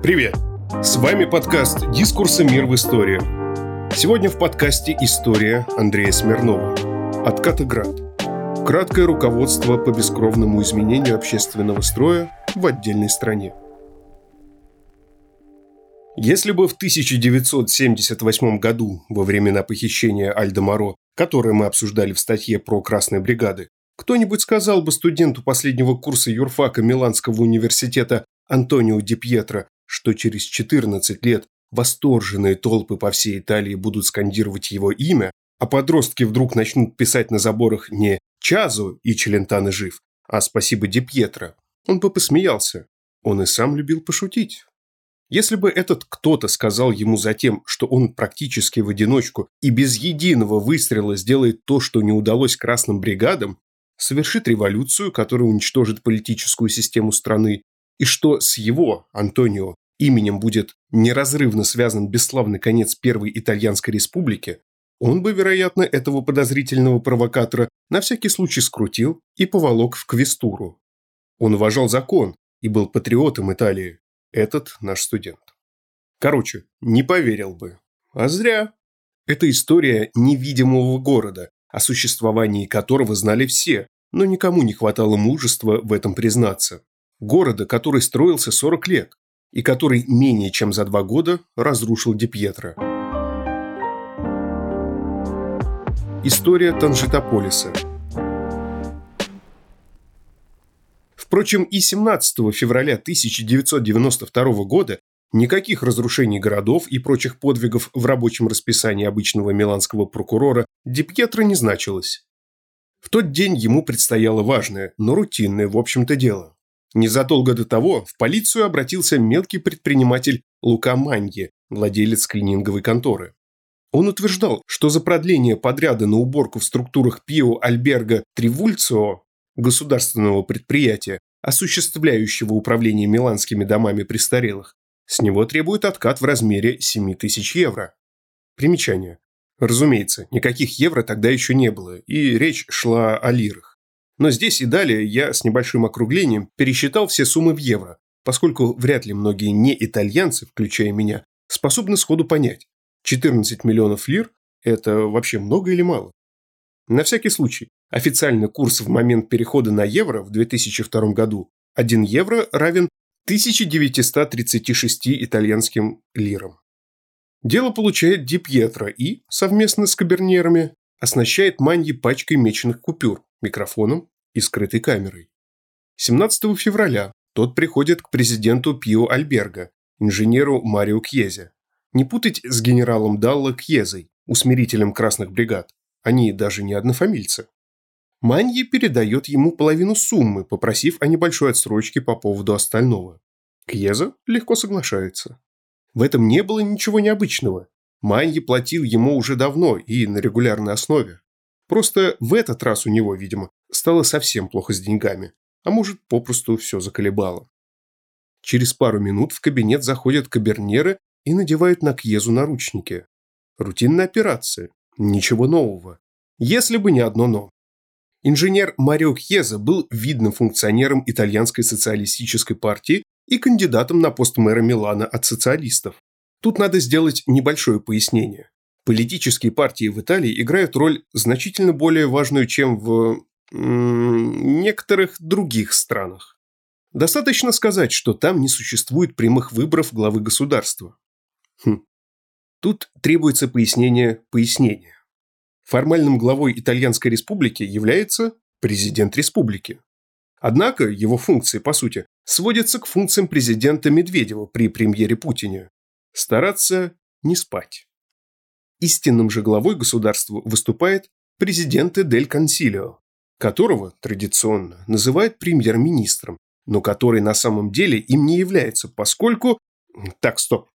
Привет! С вами подкаст «Дискурсы. Мир в истории». Сегодня в подкасте «История» Андрея Смирнова. Откатоград. Краткое руководство по бескровному изменению общественного строя в отдельной стране. Если бы в 1978 году, во времена похищения Альдо Моро, которое мы обсуждали в статье про «Красные бригады», кто-нибудь сказал бы студенту последнего курса юрфака Миланского университета Антонио Ди Пьетро, что через 14 лет восторженные толпы по всей Италии будут скандировать его имя, а подростки вдруг начнут писать на заборах не «Чазу» и «Челентано жив», а «Спасибо Ди Пьетро». Он бы посмеялся. Он и сам любил пошутить. Если бы этот кто-то сказал ему затем, что он практически в одиночку и без единого выстрела сделает то, что не удалось красным бригадам, совершит революцию, которая уничтожит политическую систему страны, и что с его, Антонио, именем будет неразрывно связан бесславный конец Первой Итальянской Республики, он бы, вероятно, этого подозрительного провокатора на всякий случай скрутил и поволок в квестуру. Он уважал закон и был патриотом Италии. Этот наш студент. Короче, не поверил бы. А зря. Это история невидимого города, о существовании которого знали все, но никому не хватало мужества в этом признаться. Города, который строился 40 лет, и который менее чем за 2 года разрушил Ди Пьетро. История Танжентополиса. Впрочем, и 17 февраля 1992 года никаких разрушений городов и прочих подвигов в рабочем расписании обычного миланского прокурора Ди Пьетро не значилось. В тот день ему предстояло важное, но рутинное, в общем-то, дело. Незадолго до того в полицию обратился мелкий предприниматель Лука Маньи, владелец клининговой конторы. Он утверждал, что за продление подряда на уборку в структурах Пио Альберго Тривульцио, государственного предприятия, осуществляющего управление миланскими домами престарелых, с него требует откат в размере 7 000 евро. Примечание. Разумеется, никаких евро тогда еще не было, и речь шла о лирах. Но здесь и далее я с небольшим округлением пересчитал все суммы в евро, поскольку вряд ли многие неитальянцы, включая меня, способны сходу понять, 14 миллионов лир – это вообще много или мало? На всякий случай, официальный курс в момент перехода на евро в 2002 году 1 евро равен 1936 итальянским лирам. Дело получает Ди Пьетро и, совместно с кабернерами, оснащает Маньи пачкой меченых купюр, микрофоном и скрытой камерой. 17 февраля тот приходит к президенту Пио Альберго, инженеру Марио Кьезе. Не путать с генералом Далла Кьезой, усмирителем красных бригад. Они даже не однофамильцы. Маньи передает ему половину суммы, попросив о небольшой отсрочке по поводу остального. Кьеза легко соглашается. В этом не было ничего необычного. Маньи платил ему уже давно и на регулярной основе. Просто в этот раз у него, видимо, стало совсем плохо с деньгами, а может, попросту все заколебало. Через пару минут в кабинет заходят кабернеры и надевают на Кьезу наручники. Рутинная операция. Ничего нового. Если бы не одно «но». Инженер Марио Кьеза был видным функционером итальянской социалистической партии и кандидатом на пост мэра Милана от социалистов. Тут надо сделать небольшое пояснение. Политические партии в Италии играют роль значительно более важную, чем в некоторых других странах. Достаточно сказать, что там не существует прямых выборов главы государства. Тут требуется пояснение пояснения. Формальным главой Итальянской Республики является президент Республики. Однако его функции, по сути, сводятся к функциям президента Медведева при премьере Путине. Стараться не спать. Истинным же главой государства выступает президенте дель консилио, которого традиционно называют премьер-министром, но который на самом деле им не является, поскольку... Так, стоп.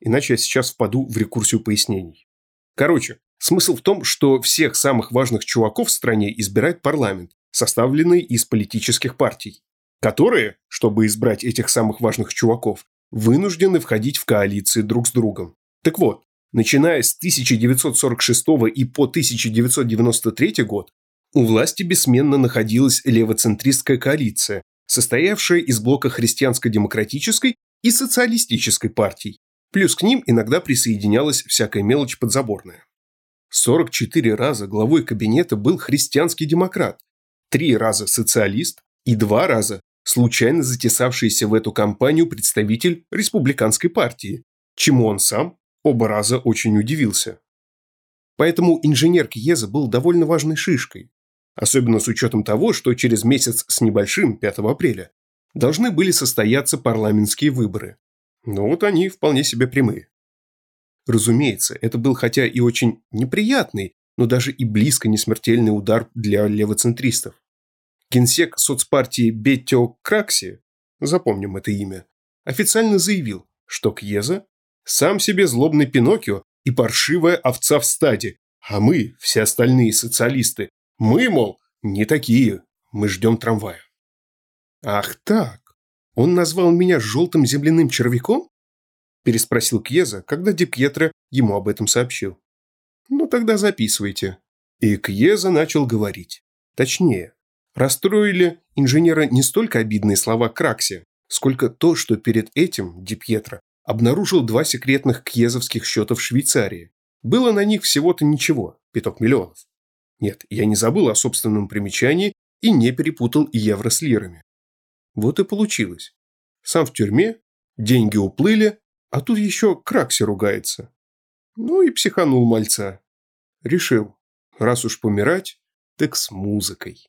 Иначе я сейчас впаду в рекурсию пояснений. Короче, смысл в том, что всех самых важных чуваков в стране избирает парламент, составленный из политических партий, которые, чтобы избрать этих самых важных чуваков, вынуждены входить в коалиции друг с другом. Так вот, начиная с 1946 и по 1993 год у власти бессменно находилась левоцентристская коалиция, состоявшая из блока христианско-демократической и социалистической партией, плюс к ним иногда присоединялась всякая мелочь подзаборная. 44 раза главой кабинета был христианский демократ, 3 раза социалист и 2 раза случайно затесавшийся в эту компанию представитель республиканской партии, чему он сам оба раза очень удивился. Поэтому инженер Кьеза был довольно важной шишкой, особенно с учетом того, что через месяц с небольшим, 5 апреля, должны были состояться парламентские выборы. Но вот они вполне себе прямые. Разумеется, это был хотя и очень неприятный, но даже и близко не смертельный удар для левоцентристов. Генсек соцпартии Беттино Кракси, запомним это имя, официально заявил, что Кьеза сам себе злобный Пиноккио и паршивая овца в стаде, а мы, все остальные социалисты, мы, мол, не такие, мы ждем трамвая. Ах так, он назвал меня желтым земляным червяком? Переспросил Кьеза, когда Ди Пьетро ему об этом сообщил. Ну тогда записывайте. И Кьеза начал говорить. Точнее, расстроили инженера не столько обидные слова Кракси, сколько то, что перед этим Ди Пьетро обнаружил 2 секретных кьезовских счета в Швейцарии. Было на них всего-то ничего, $5 миллионов. Нет, я не забыл о собственном примечании и не перепутал евро с лирами. Вот и получилось. Сам в тюрьме, деньги уплыли, а тут еще Кракси ругается. Ну и психанул мальца. Решил, раз уж помирать, так с музыкой.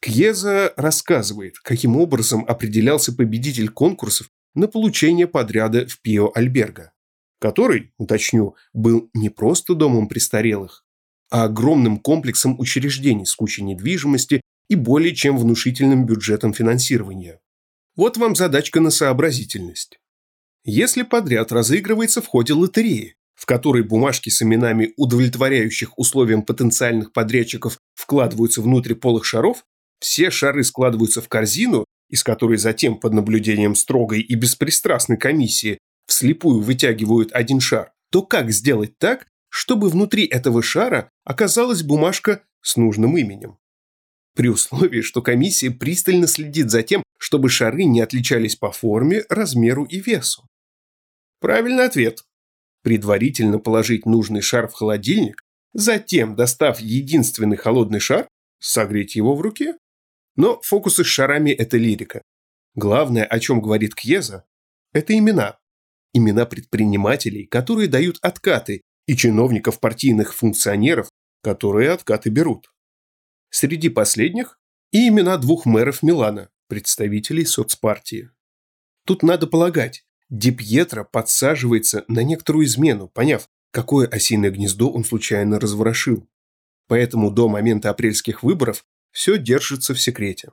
Кьеза рассказывает, каким образом определялся победитель конкурсов на получение подряда в Пио Альберго, который, уточню, был не просто домом престарелых, а огромным комплексом учреждений с кучей недвижимости и более чем внушительным бюджетом финансирования. Вот вам задачка на сообразительность. Если подряд разыгрывается в ходе лотереи, в которой бумажки с именами удовлетворяющих условиям потенциальных подрядчиков вкладываются внутрь полых шаров, все шары складываются в корзину, из которой затем под наблюдением строгой и беспристрастной комиссии вслепую вытягивают один шар, то как сделать так, чтобы внутри этого шара оказалась бумажка с нужным именем? При условии, что комиссия пристально следит за тем, чтобы шары не отличались по форме, размеру и весу. Правильный ответ. Предварительно положить нужный шар в холодильник, затем, достав единственный холодный шар, согреть его в руке. Но фокусы с шарами – это лирика. Главное, о чем говорит Кьеза, это имена. Имена предпринимателей, которые дают откаты, и чиновников партийных функционеров, которые откаты берут. Среди последних и имена 2 мэров Милана, представителей соцпартии. Тут надо полагать, Ди Пьетро подсаживается на некоторую измену, поняв, какое осиное гнездо он случайно разворошил. Поэтому до момента апрельских выборов все держится в секрете.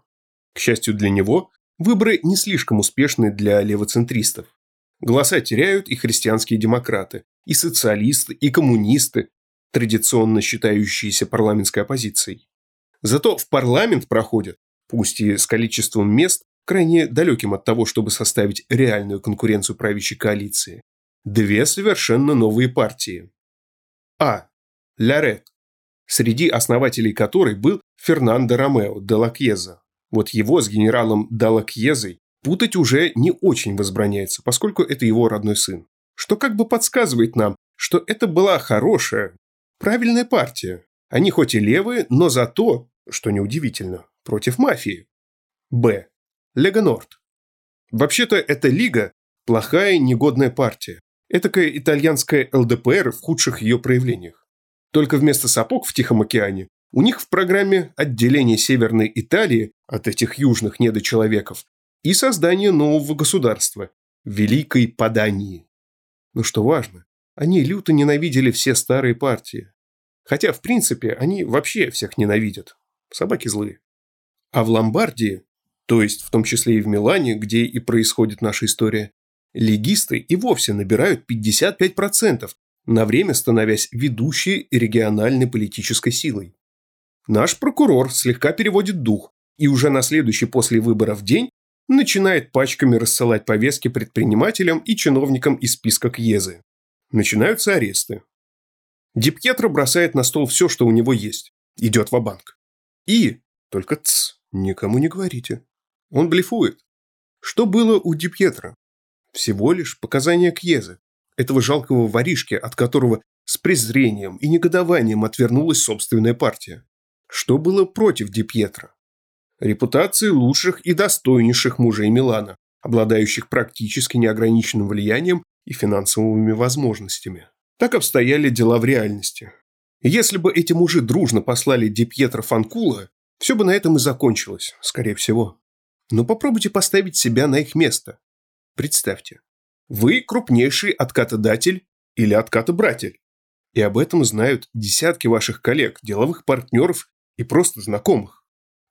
К счастью для него, выборы не слишком успешны для левоцентристов. Голоса теряют и христианские демократы, и социалисты, и коммунисты, традиционно считающиеся парламентской оппозицией. Зато в парламент проходят, пусть и с количеством мест, крайне далеким от того, чтобы составить реальную конкуренцию правящей коалиции, 2 совершенно новые партии. А. Ля Ред, среди основателей которой был Фернандо Ромео Далла Кьеза. Вот его с генералом Далла Кьезой путать уже не очень возбраняется, поскольку это его родной сын. Что как бы подсказывает нам, что это была хорошая, правильная партия. Они хоть и левые, но зато, что неудивительно, против мафии. Б. Лега Норд. Вообще-то эта лига – плохая, негодная партия. Этакая итальянская ЛДПР в худших ее проявлениях. Только вместо сапог в Тихом океане у них в программе отделение Северной Италии от этих южных недочеловеков и создание нового государства – Великой Падании. Но что важно, они люто ненавидели все старые партии. Хотя, в принципе, они вообще всех ненавидят. Собаки злые. А в Ломбардии, то есть в том числе и в Милане, где и происходит наша история, легисты и вовсе набирают 55%, на время становясь ведущей региональной политической силой. Наш прокурор слегка переводит дух и уже на следующий после выборов день начинает пачками рассылать повестки предпринимателям и чиновникам из списка Кьезы. Начинаются аресты. Ди Пьетро бросает на стол все, что у него есть. Идет ва-банк. И, только никому не говорите. Он блефует. Что было у Ди Пьетро? Всего лишь показания Кьезы, этого жалкого воришки, от которого с презрением и негодованием отвернулась собственная партия. Что было против Ди Пьетро? Репутации лучших и достойнейших мужей Милана, обладающих практически неограниченным влиянием и финансовыми возможностями. Так обстояли дела в реальности. Если бы эти мужи дружно послали Ди Пьетро Фанкула, все бы на этом и закончилось, скорее всего. Но попробуйте поставить себя на их место. Представьте, вы крупнейший откатодатель или откатобратель. И об этом знают десятки ваших коллег, деловых партнеров и просто знакомых.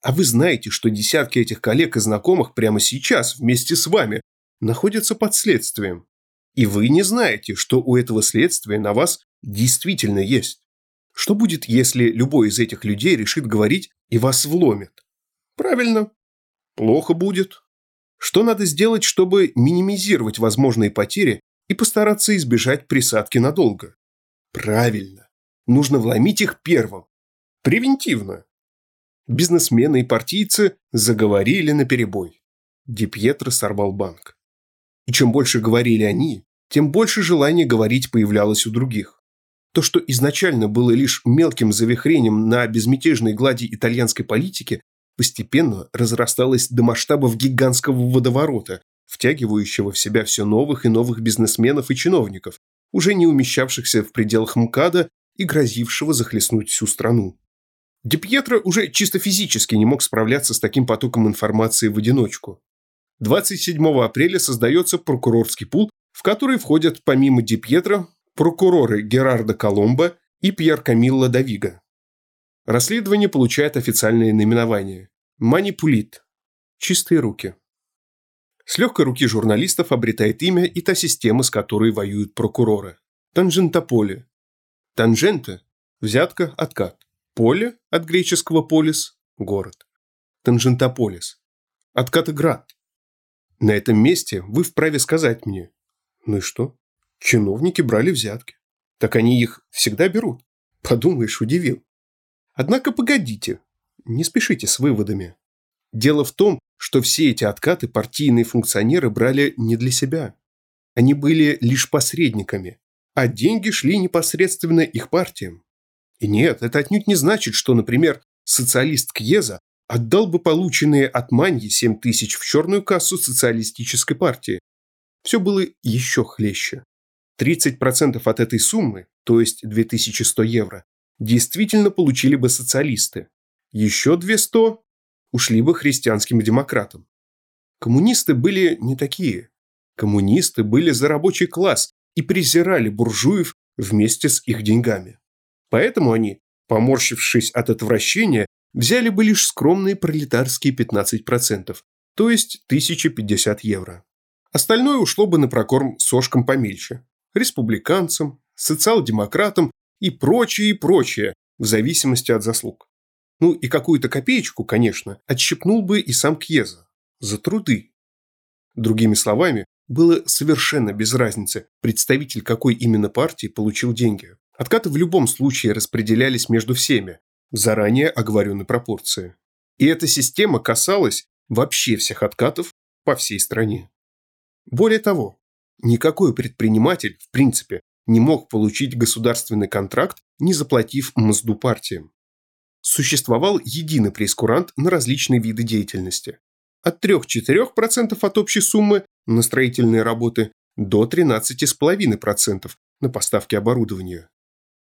А вы знаете, что десятки этих коллег и знакомых прямо сейчас вместе с вами находятся под следствием. И вы не знаете, что у этого следствия на вас действительно есть. Что будет, если любой из этих людей решит говорить и вас вломит? Правильно. Плохо будет. Что надо сделать, чтобы минимизировать возможные потери и постараться избежать присадки надолго? Правильно. Нужно вломить их первым. Превентивно. Бизнесмены и партийцы заговорили наперебой. Ди Пьетро сорвал банк. И чем больше говорили они, тем больше желания говорить появлялось у других. То, что изначально было лишь мелким завихрением на безмятежной глади итальянской политики, постепенно разрасталось до масштабов гигантского водоворота, втягивающего в себя все новых и новых бизнесменов и чиновников, уже не умещавшихся в пределах МКАДа и грозившего захлестнуть всю страну. Ди Пьетро уже чисто физически не мог справляться с таким потоком информации в одиночку. 27 апреля создается прокурорский пул, в который входят помимо Ди Пьетро прокуроры Герардо Коломбо и Пьер Камилла Давига. Расследование получает официальное наименование «Манипулит» – «Чистые руки». С легкой руки журналистов обретает имя и та система, с которой воюют прокуроры. Танжентополе. Танжента – взятка, откат. Поле от греческого полис – город. Танжентополис. Откатоград. На этом месте вы вправе сказать мне: ну и что? Чиновники брали взятки. Так они их всегда берут. Подумаешь, удивил. Однако погодите, не спешите с выводами. Дело в том, что все эти откаты партийные функционеры брали не для себя. Они были лишь посредниками, а деньги шли непосредственно их партиям. И нет, это отнюдь не значит, что, например, социалист Кьеза отдал бы полученные от Маньи 7 тысяч в черную кассу социалистической партии. Все было еще хлеще. 30% от этой суммы, то есть 2100 евро, действительно получили бы социалисты. Еще 200 ушли бы христианским демократам. Коммунисты были не такие. Коммунисты были за рабочий класс и презирали буржуев вместе с их деньгами. Поэтому они, поморщившись от отвращения, взяли бы лишь скромные пролетарские 15%, то есть 1050 евро. Остальное ушло бы на прокорм сошкам помельче, республиканцам, социал-демократам и прочее, в зависимости от заслуг. Ну и какую-то копеечку, конечно, отщепнул бы и сам Кьеза. За труды. Другими словами, было совершенно без разницы, представитель какой именно партии получил деньги. Откаты в любом случае распределялись между всеми, в заранее оговоренной пропорции. И эта система касалась вообще всех откатов по всей стране. Более того, никакой предприниматель, в принципе, не мог получить государственный контракт, не заплатив мзду партиям. Существовал единый прейскурант на различные виды деятельности. От 3-4% от общей суммы на строительные работы до 13,5% на поставки оборудования.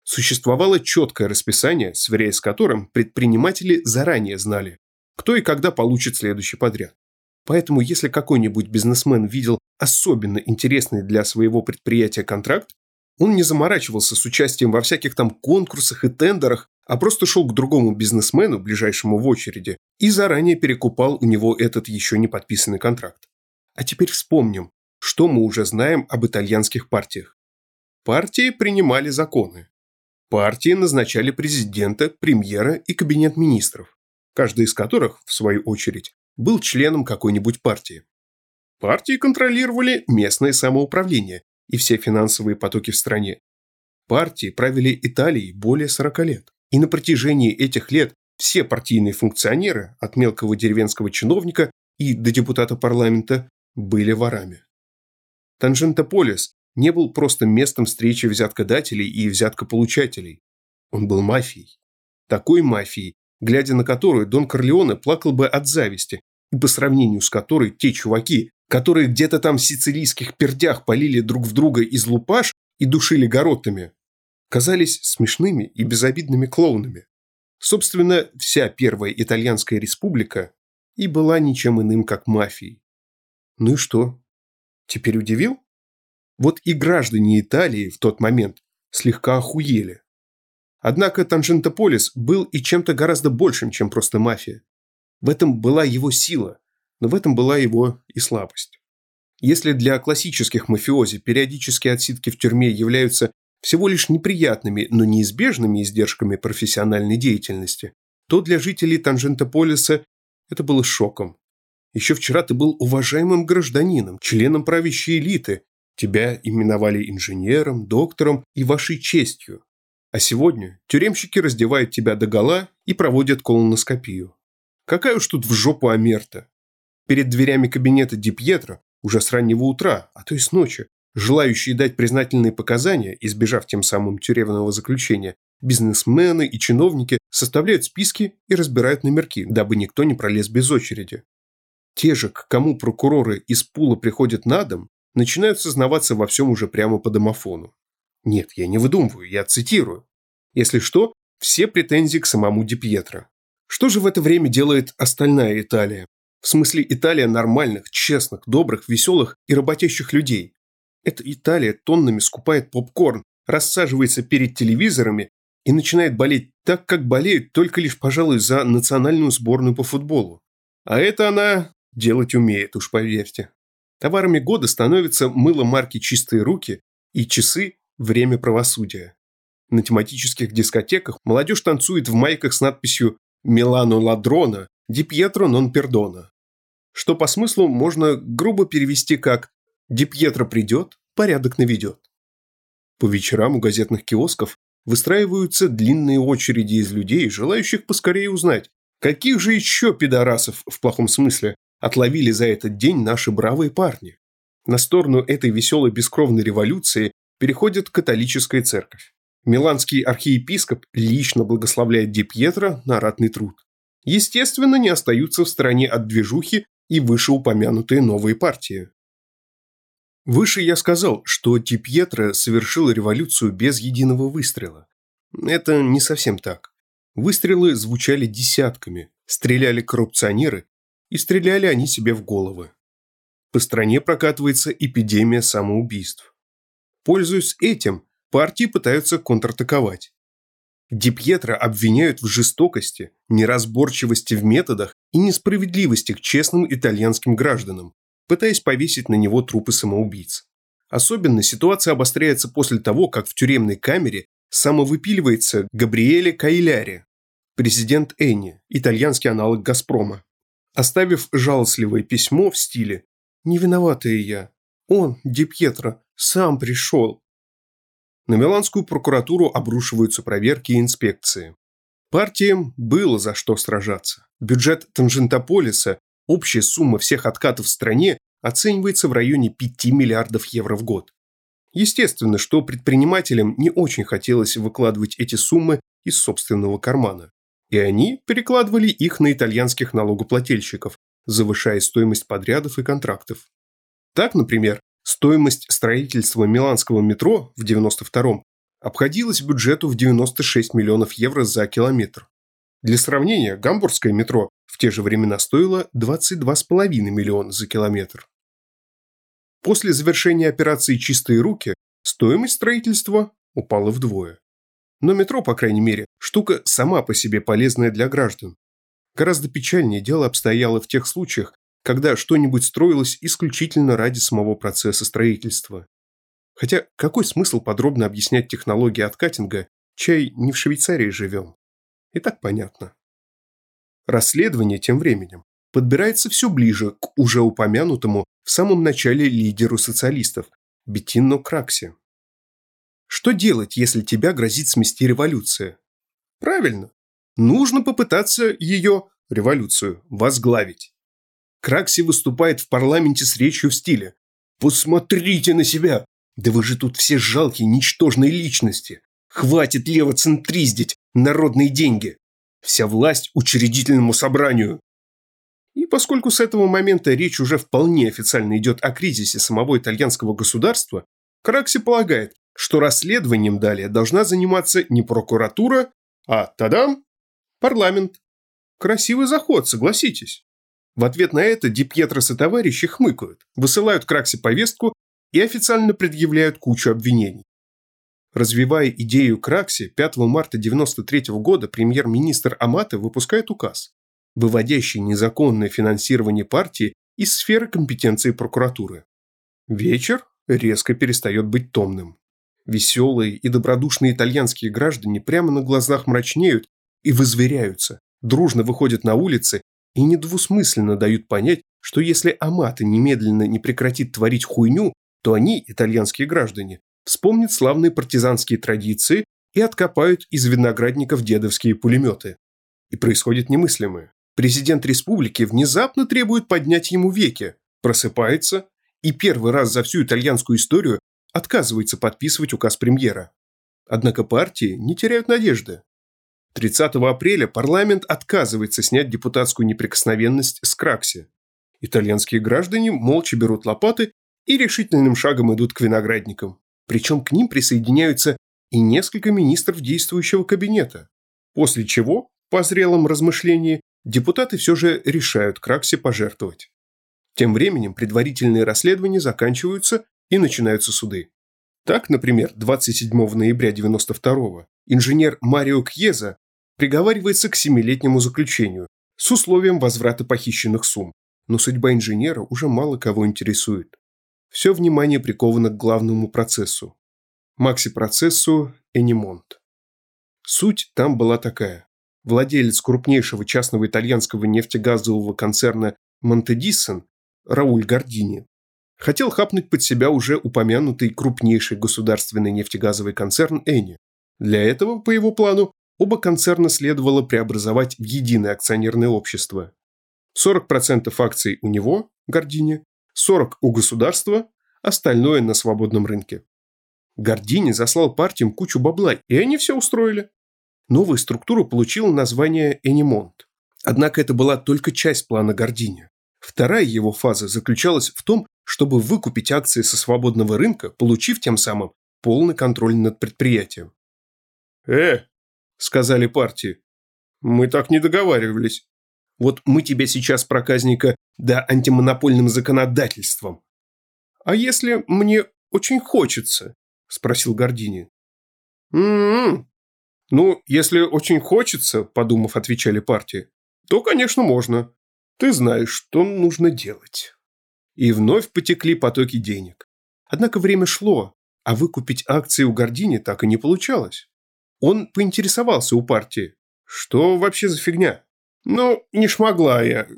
Существовало четкое расписание, сверяясь с которым предприниматели заранее знали, кто и когда получит следующий подряд. Поэтому, если какой-нибудь бизнесмен видел особенно интересный для своего предприятия контракт, он не заморачивался с участием во всяких там конкурсах и тендерах, а просто шел к другому бизнесмену, ближайшему в очереди, и заранее перекупал у него этот еще не подписанный контракт. А теперь вспомним, что мы уже знаем об итальянских партиях. Партии принимали законы. Партии назначали президента, премьера и кабинет министров, каждый из которых, в свою очередь, был членом какой-нибудь партии. Партии контролировали местное самоуправление и все финансовые потоки в стране. Партии правили Италией более 40 лет. И на протяжении этих лет все партийные функционеры, от мелкого деревенского чиновника и до депутата парламента, были ворами. Танжентополис не был просто местом встречи взяткодателей и взяткополучателей. Он был мафией. Такой мафией, глядя на которую Дон Корлеоне плакал бы от зависти, и по сравнению с которой те чуваки, которые где-то там в сицилийских пердях палили друг в друга из лупаш и душили горотами, казались смешными и безобидными клоунами. Собственно, вся Первая Итальянская Республика и была ничем иным, как мафией. Ну и что? Теперь удивил? Вот и граждане Италии в тот момент слегка охуели. Однако Танжентополис был и чем-то гораздо большим, чем просто мафия. В этом была его сила, но в этом была его и слабость. Если для классических мафиози периодически отсидки в тюрьме являются всего лишь неприятными, но неизбежными издержками профессиональной деятельности, то для жителей Танжентополиса это было шоком. Еще вчера ты был уважаемым гражданином, членом правящей элиты, тебя именовали инженером, доктором и вашей честью. А сегодня тюремщики раздевают тебя догола и проводят колоноскопию. Какая уж тут в жопу Омерта. Перед дверями кабинета Ди Пьетро уже с раннего утра, а то и с ночи, желающие дать признательные показания, избежав тем самым тюремного заключения, бизнесмены и чиновники составляют списки и разбирают номерки, дабы никто не пролез без очереди. Те же, к кому прокуроры из пула приходят на дом, начинают сознаваться во всем уже прямо по домофону. Нет, я не выдумываю, я цитирую. Если что, все претензии к самому Ди Пьетро. Что же в это время делает остальная Италия? В смысле, Италия нормальных, честных, добрых, веселых и работящих людей. Эта Италия тоннами скупает попкорн, рассаживается перед телевизорами и начинает болеть так, как болеют только лишь, пожалуй, за национальную сборную по футболу. А это она делать умеет, уж поверьте. Товарами года становятся мыло марки «Чистые руки» и часы «Время правосудия». На тематических дискотеках молодежь танцует в майках с надписью «Милано ладрона, Ди Пьетро нон пердона», что по смыслу можно грубо перевести как «Ди Пьетро придет, порядок наведет». По вечерам у газетных киосков выстраиваются длинные очереди из людей, желающих поскорее узнать, каких же еще пидорасов, в плохом смысле, отловили за этот день наши бравые парни. На сторону этой веселой бескровной революции переходит католическая церковь. Миланский архиепископ лично благословляет Ди Пьетро на ратный труд. Естественно, не остаются в стороне от движухи и вышеупомянутые новые партии. Выше я сказал, что Ди Пьетро совершил революцию без единого выстрела. Это не совсем так. Выстрелы звучали десятками, стреляли коррупционеры, и стреляли они себе в головы. По стране прокатывается эпидемия самоубийств. Пользуясь этим, партии пытаются контратаковать. Ди Пьетро обвиняют в жестокости, неразборчивости в методах и несправедливости к честным итальянским гражданам, пытаясь повесить на него трупы самоубийц. Особенно ситуация обостряется после того, как в тюремной камере самовыпиливается Габриэле Кайяри, президент ENI, итальянский аналог «Газпрома», оставив жалостливое письмо в стиле «Не виноватая я. Он, Ди Пьетро, сам пришел». На миланскую прокуратуру обрушиваются проверки и инспекции. Партиям было за что сражаться. Бюджет Танжентополиса, общая сумма всех откатов в стране, оценивается в районе 5 миллиардов евро в год. Естественно, что предпринимателям не очень хотелось выкладывать эти суммы из собственного кармана. И они перекладывали их на итальянских налогоплательщиков, завышая стоимость подрядов и контрактов. Так, например, стоимость строительства миланского метро в 1992-м обходилась бюджету в 96 миллионов евро за километр. Для сравнения, гамбургское метро в те же времена стоило 22,5 миллиона за километр. После завершения операции «Чистые руки» стоимость строительства упала вдвое. Но метро, по крайней мере, штука сама по себе полезная для граждан. Гораздо печальнее дело обстояло в тех случаях, когда что-нибудь строилось исключительно ради самого процесса строительства. Хотя какой смысл подробно объяснять технологии откатинга, чай не в Швейцарии живем? И так понятно. Расследование тем временем подбирается все ближе к уже упомянутому в самом начале лидеру социалистов – Беттино Кракси. Что делать, если тебя грозит смести революция? Правильно, нужно попытаться ее, революцию, возглавить. Кракси выступает в парламенте с речью в стиле «Посмотрите на себя! Да вы же тут все жалкие, ничтожные личности! Хватит левоцентриздить народные деньги! Вся власть учредительному собранию!» И поскольку с этого момента речь уже вполне официально идет о кризисе самого итальянского государства, Кракси полагает, что расследованием далее должна заниматься не прокуратура, а, тадам, парламент. Красивый заход, согласитесь. В ответ на это Ди Пьетро и товарищи хмыкают, высылают Кракси повестку и официально предъявляют кучу обвинений. Развивая идею Кракси, 5 марта 1993 года премьер-министр Амато выпускает указ, выводящий незаконное финансирование партии из сферы компетенции прокуратуры. Вечер резко перестает быть томным. Веселые и добродушные итальянские граждане прямо на глазах мрачнеют и возверяются, дружно выходят на улицы и недвусмысленно дают понять, что если Амато немедленно не прекратит творить хуйню, то они, итальянские граждане, вспомнят славные партизанские традиции и откопают из виноградников дедовские пулеметы. И происходит немыслимое. Президент республики внезапно требует поднять ему веки, просыпается и первый раз за всю итальянскую историю отказывается подписывать указ премьера. Однако партии не теряют надежды. 30 апреля парламент отказывается снять депутатскую неприкосновенность с Кракси. Итальянские граждане молча берут лопаты и решительным шагом идут к виноградникам. Причем к ним присоединяются и несколько министров действующего кабинета. После чего, по зрелом размышлении, депутаты все же решают Кракси пожертвовать. Тем временем предварительные расследования заканчиваются и начинаются суды. Так, например, 27 ноября 1992-го инженер Марио Кьеза приговаривается к 7-летнему заключению с условием возврата похищенных сумм. Но судьба инженера уже мало кого интересует. Все внимание приковано к главному процессу – макси-процессу «Энимонт». Суть там была такая. Владелец крупнейшего частного итальянского нефтегазового концерна «Монтедиссон» Рауль Гардини хотел хапнуть под себя уже упомянутый крупнейший государственный нефтегазовый концерн «ENI». Для этого, по его плану, оба концерна следовало преобразовать в единое акционерное общество. 40% акций у него, Гардини, 40% у государства, остальное на свободном рынке. Гардини заслал партиям кучу бабла, и они все устроили. Новая структура получила название «Энимонт». Однако это была только часть плана Гардини. Вторая его фаза заключалась в том, чтобы выкупить акции со свободного рынка, получив тем самым полный контроль над предприятием. Сказали партии, мы так не договаривались. Вот мы тебя сейчас, проказника, да антимонопольным законодательством. А если мне очень хочется? Спросил Гардини. Ну, если очень хочется, подумав, отвечали партии, то, конечно, можно. Ты знаешь, что нужно делать. И вновь потекли потоки денег. Однако время шло, а выкупить акции у Гардини так и не получалось. Он поинтересовался у партии, что вообще за фигня. «Ну, не смогла я,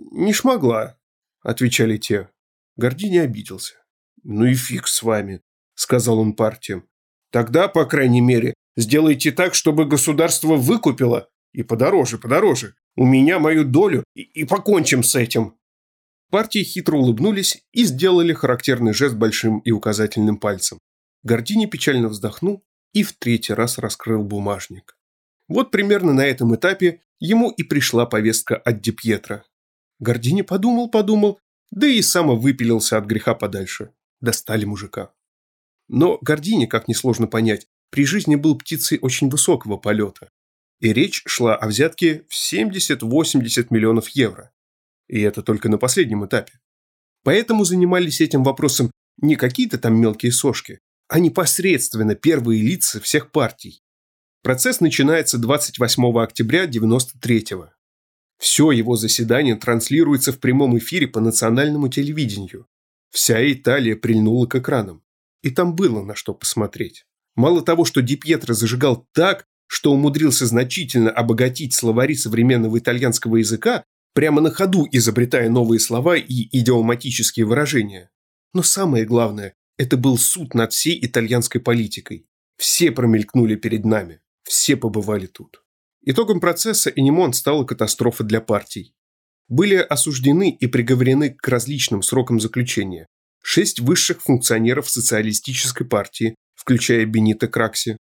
отвечали те. Гардини обиделся. «Ну и фиг с вами», сказал он партиям. «Тогда, по крайней мере, сделайте так, чтобы государство выкупило. И подороже. У меня мою долю, и покончим с этим». Партии хитро улыбнулись и сделали характерный жест большим и указательным пальцем. Гардини печально вздохнул и в третий раз раскрыл бумажник. Вот примерно на этом этапе ему и пришла повестка от Ди Пьетро. Гардини подумал, да и сам выпилился от греха подальше. Достали мужика. Но Гардини, как несложно понять, при жизни был птицей очень высокого полета. И речь шла о взятке в 70-80 миллионов евро. И это только на последнем этапе. Поэтому занимались этим вопросом не какие-то там мелкие сошки, а непосредственно первые лица всех партий. Процесс начинается 28 октября 1993-го. Все его заседание транслируется в прямом эфире по национальному телевидению. Вся Италия прильнула к экранам. И там было на что посмотреть. Мало того, что Ди Пьетро зажигал так, что умудрился значительно обогатить словари современного итальянского языка, прямо на ходу изобретая новые слова и идиоматические выражения. Но самое главное, это был суд над всей итальянской политикой. Все промелькнули перед нами. Все побывали тут. Итогом процесса «Энимонт» стала катастрофа для партий. Были осуждены и приговорены к различным срокам заключения. 6 высших функционеров социалистической партии, включая Бенито Кракси,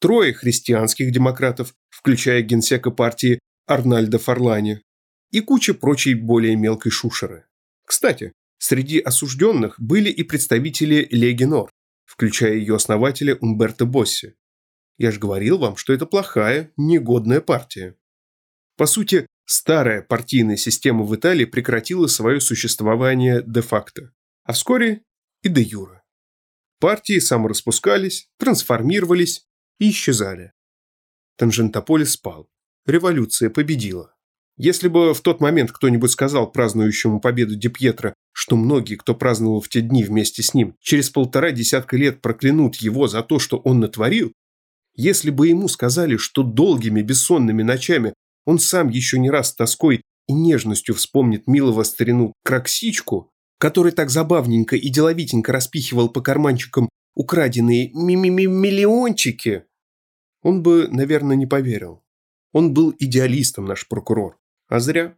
3 христианских демократов, включая генсека партии Арнальдо Форлани и куча прочей более мелкой шушеры. Кстати, среди осужденных были и представители Леги Норд, включая ее основателя Умберто Босси. Я же говорил вам, что это плохая, негодная партия. По сути, старая партийная система в Италии прекратила свое существование де-факто, а вскоре и де-юре. Партии самораспускались, трансформировались и исчезали. Танжентополис спал. Революция победила. Если бы в тот момент кто-нибудь сказал празднующему победу Ди Пьетро, что многие, кто праздновал в те дни вместе с ним, через 1,5 десятка лет проклянут его за то, что он натворил, если бы ему сказали, что долгими бессонными ночами он сам еще не раз с тоской и нежностью вспомнит милого старину Краксичку, который так забавненько и деловитенько распихивал по карманчикам украденные миллиончики, он бы, наверное, не поверил. Он был идеалистом, наш прокурор. А зря.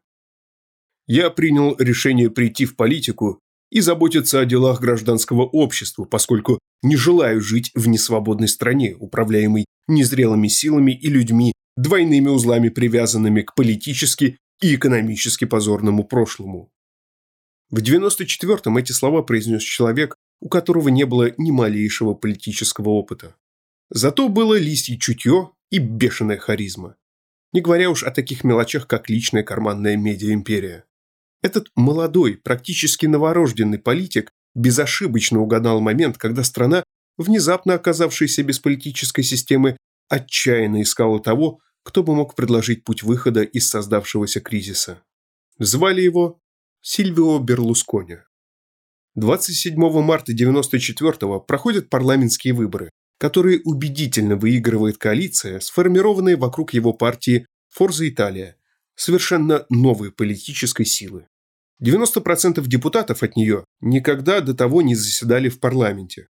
Я принял решение прийти в политику и заботиться о делах гражданского общества, поскольку не желаю жить в несвободной стране, управляемой незрелыми силами и людьми, двойными узлами, привязанными к политически и экономически позорному прошлому. В 1994-м эти слова произнес человек, у которого не было ни малейшего политического опыта. Зато было лисье чутье и бешеная харизма. Не говоря уж о таких мелочах, как личная карманная медиа-империя. Этот молодой, практически новорожденный политик безошибочно угадал момент, когда страна, внезапно оказавшаяся без политической системы, отчаянно искала того, кто бы мог предложить путь выхода из создавшегося кризиса. Звали его Сильвио Берлускони. 27 марта 1994-го проходят парламентские выборы, которые убедительно выигрывает коалиция, сформированная вокруг его партии «Форза Италия», совершенно новой политической силы. 90% депутатов от нее никогда до того не заседали в парламенте.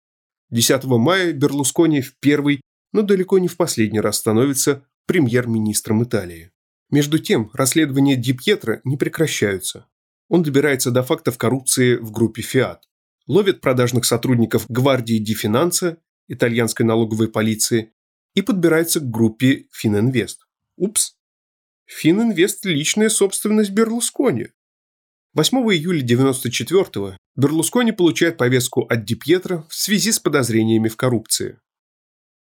10 мая Берлускони в первый, но далеко не в последний раз становится премьер-министром Италии. Между тем, расследования Ди Пьетро не прекращаются. Он добирается до фактов коррупции в группе «ФИАТ», ловит продажных сотрудников гвардии ди Финанца, итальянской налоговой полиции, и подбирается к группе Фининвест. Упс. Фининвест – личная собственность Берлускони. 8 июля 1994-го Берлускони получает повестку от Ди Пьетро в связи с подозрениями в коррупции.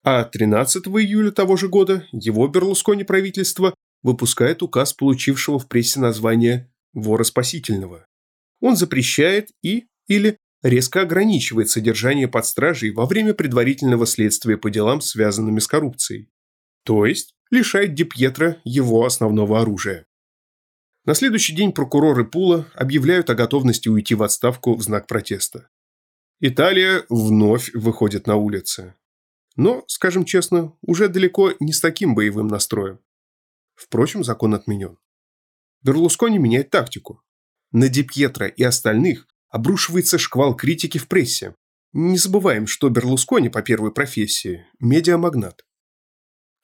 А 13 июля того же года его Берлускони правительство выпускает указ, получившего в прессе название «Вора спасительного». Он запрещает и или резко ограничивает содержание под стражей во время предварительного следствия по делам, связанными с коррупцией. То есть лишает Ди Пьетро его основного оружия. На следующий день прокуроры Пула объявляют о готовности уйти в отставку в знак протеста. Италия вновь выходит на улицы. Но, скажем честно, уже далеко не с таким боевым настроем. Впрочем, закон отменен. Берлускони меняет тактику. На Ди Пьетро и остальных обрушивается шквал критики в прессе. Не забываем, что Берлускони по первой профессии – медиамагнат.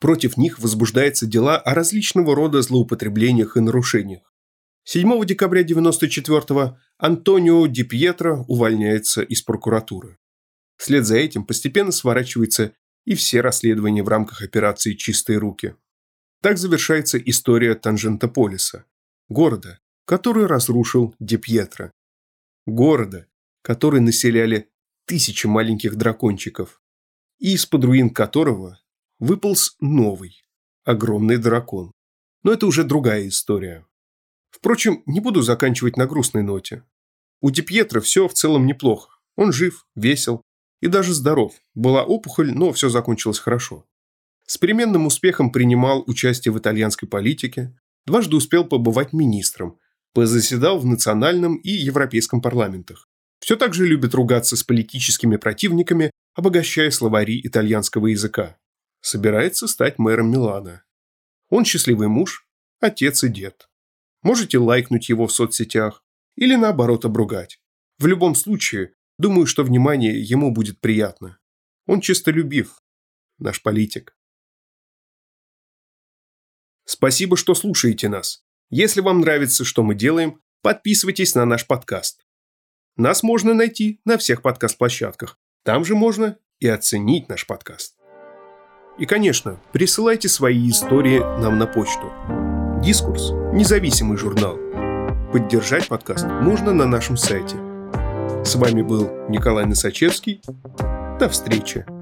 Против них возбуждаются дела о различного рода злоупотреблениях и нарушениях. 7 декабря 1994-го Антонио Ди Пьетро увольняется из прокуратуры. Вслед за этим постепенно сворачиваются и все расследования в рамках операции «Чистые руки». Так завершается история Танжентополиса – города, который разрушил Ди Пьетро. Города, который населяли тысячи маленьких дракончиков, и из-под руин которого выполз новый, огромный дракон. Но это уже другая история. Впрочем, не буду заканчивать на грустной ноте. У Ди Пьетро все в целом неплохо. Он жив, весел и даже здоров. Была опухоль, но все закончилось хорошо. С переменным успехом принимал участие в итальянской политике, дважды успел побывать министром, позаседал в национальном и европейском парламентах. Все так же любит ругаться с политическими противниками, обогащая словари итальянского языка. Собирается стать мэром Милана. Он счастливый муж, отец и дед. Можете лайкнуть его в соцсетях или наоборот обругать. В любом случае, думаю, что внимание ему будет приятно. Он честолюбив, наш политик. Спасибо, что слушаете нас. Если вам нравится, что мы делаем, подписывайтесь на наш подкаст. Нас можно найти на всех подкаст-площадках. Там же можно и оценить наш подкаст. И, конечно, присылайте свои истории нам на почту. Дискурс – независимый журнал. Поддержать подкаст можно на нашем сайте. С вами был Николай Носачевский. До встречи!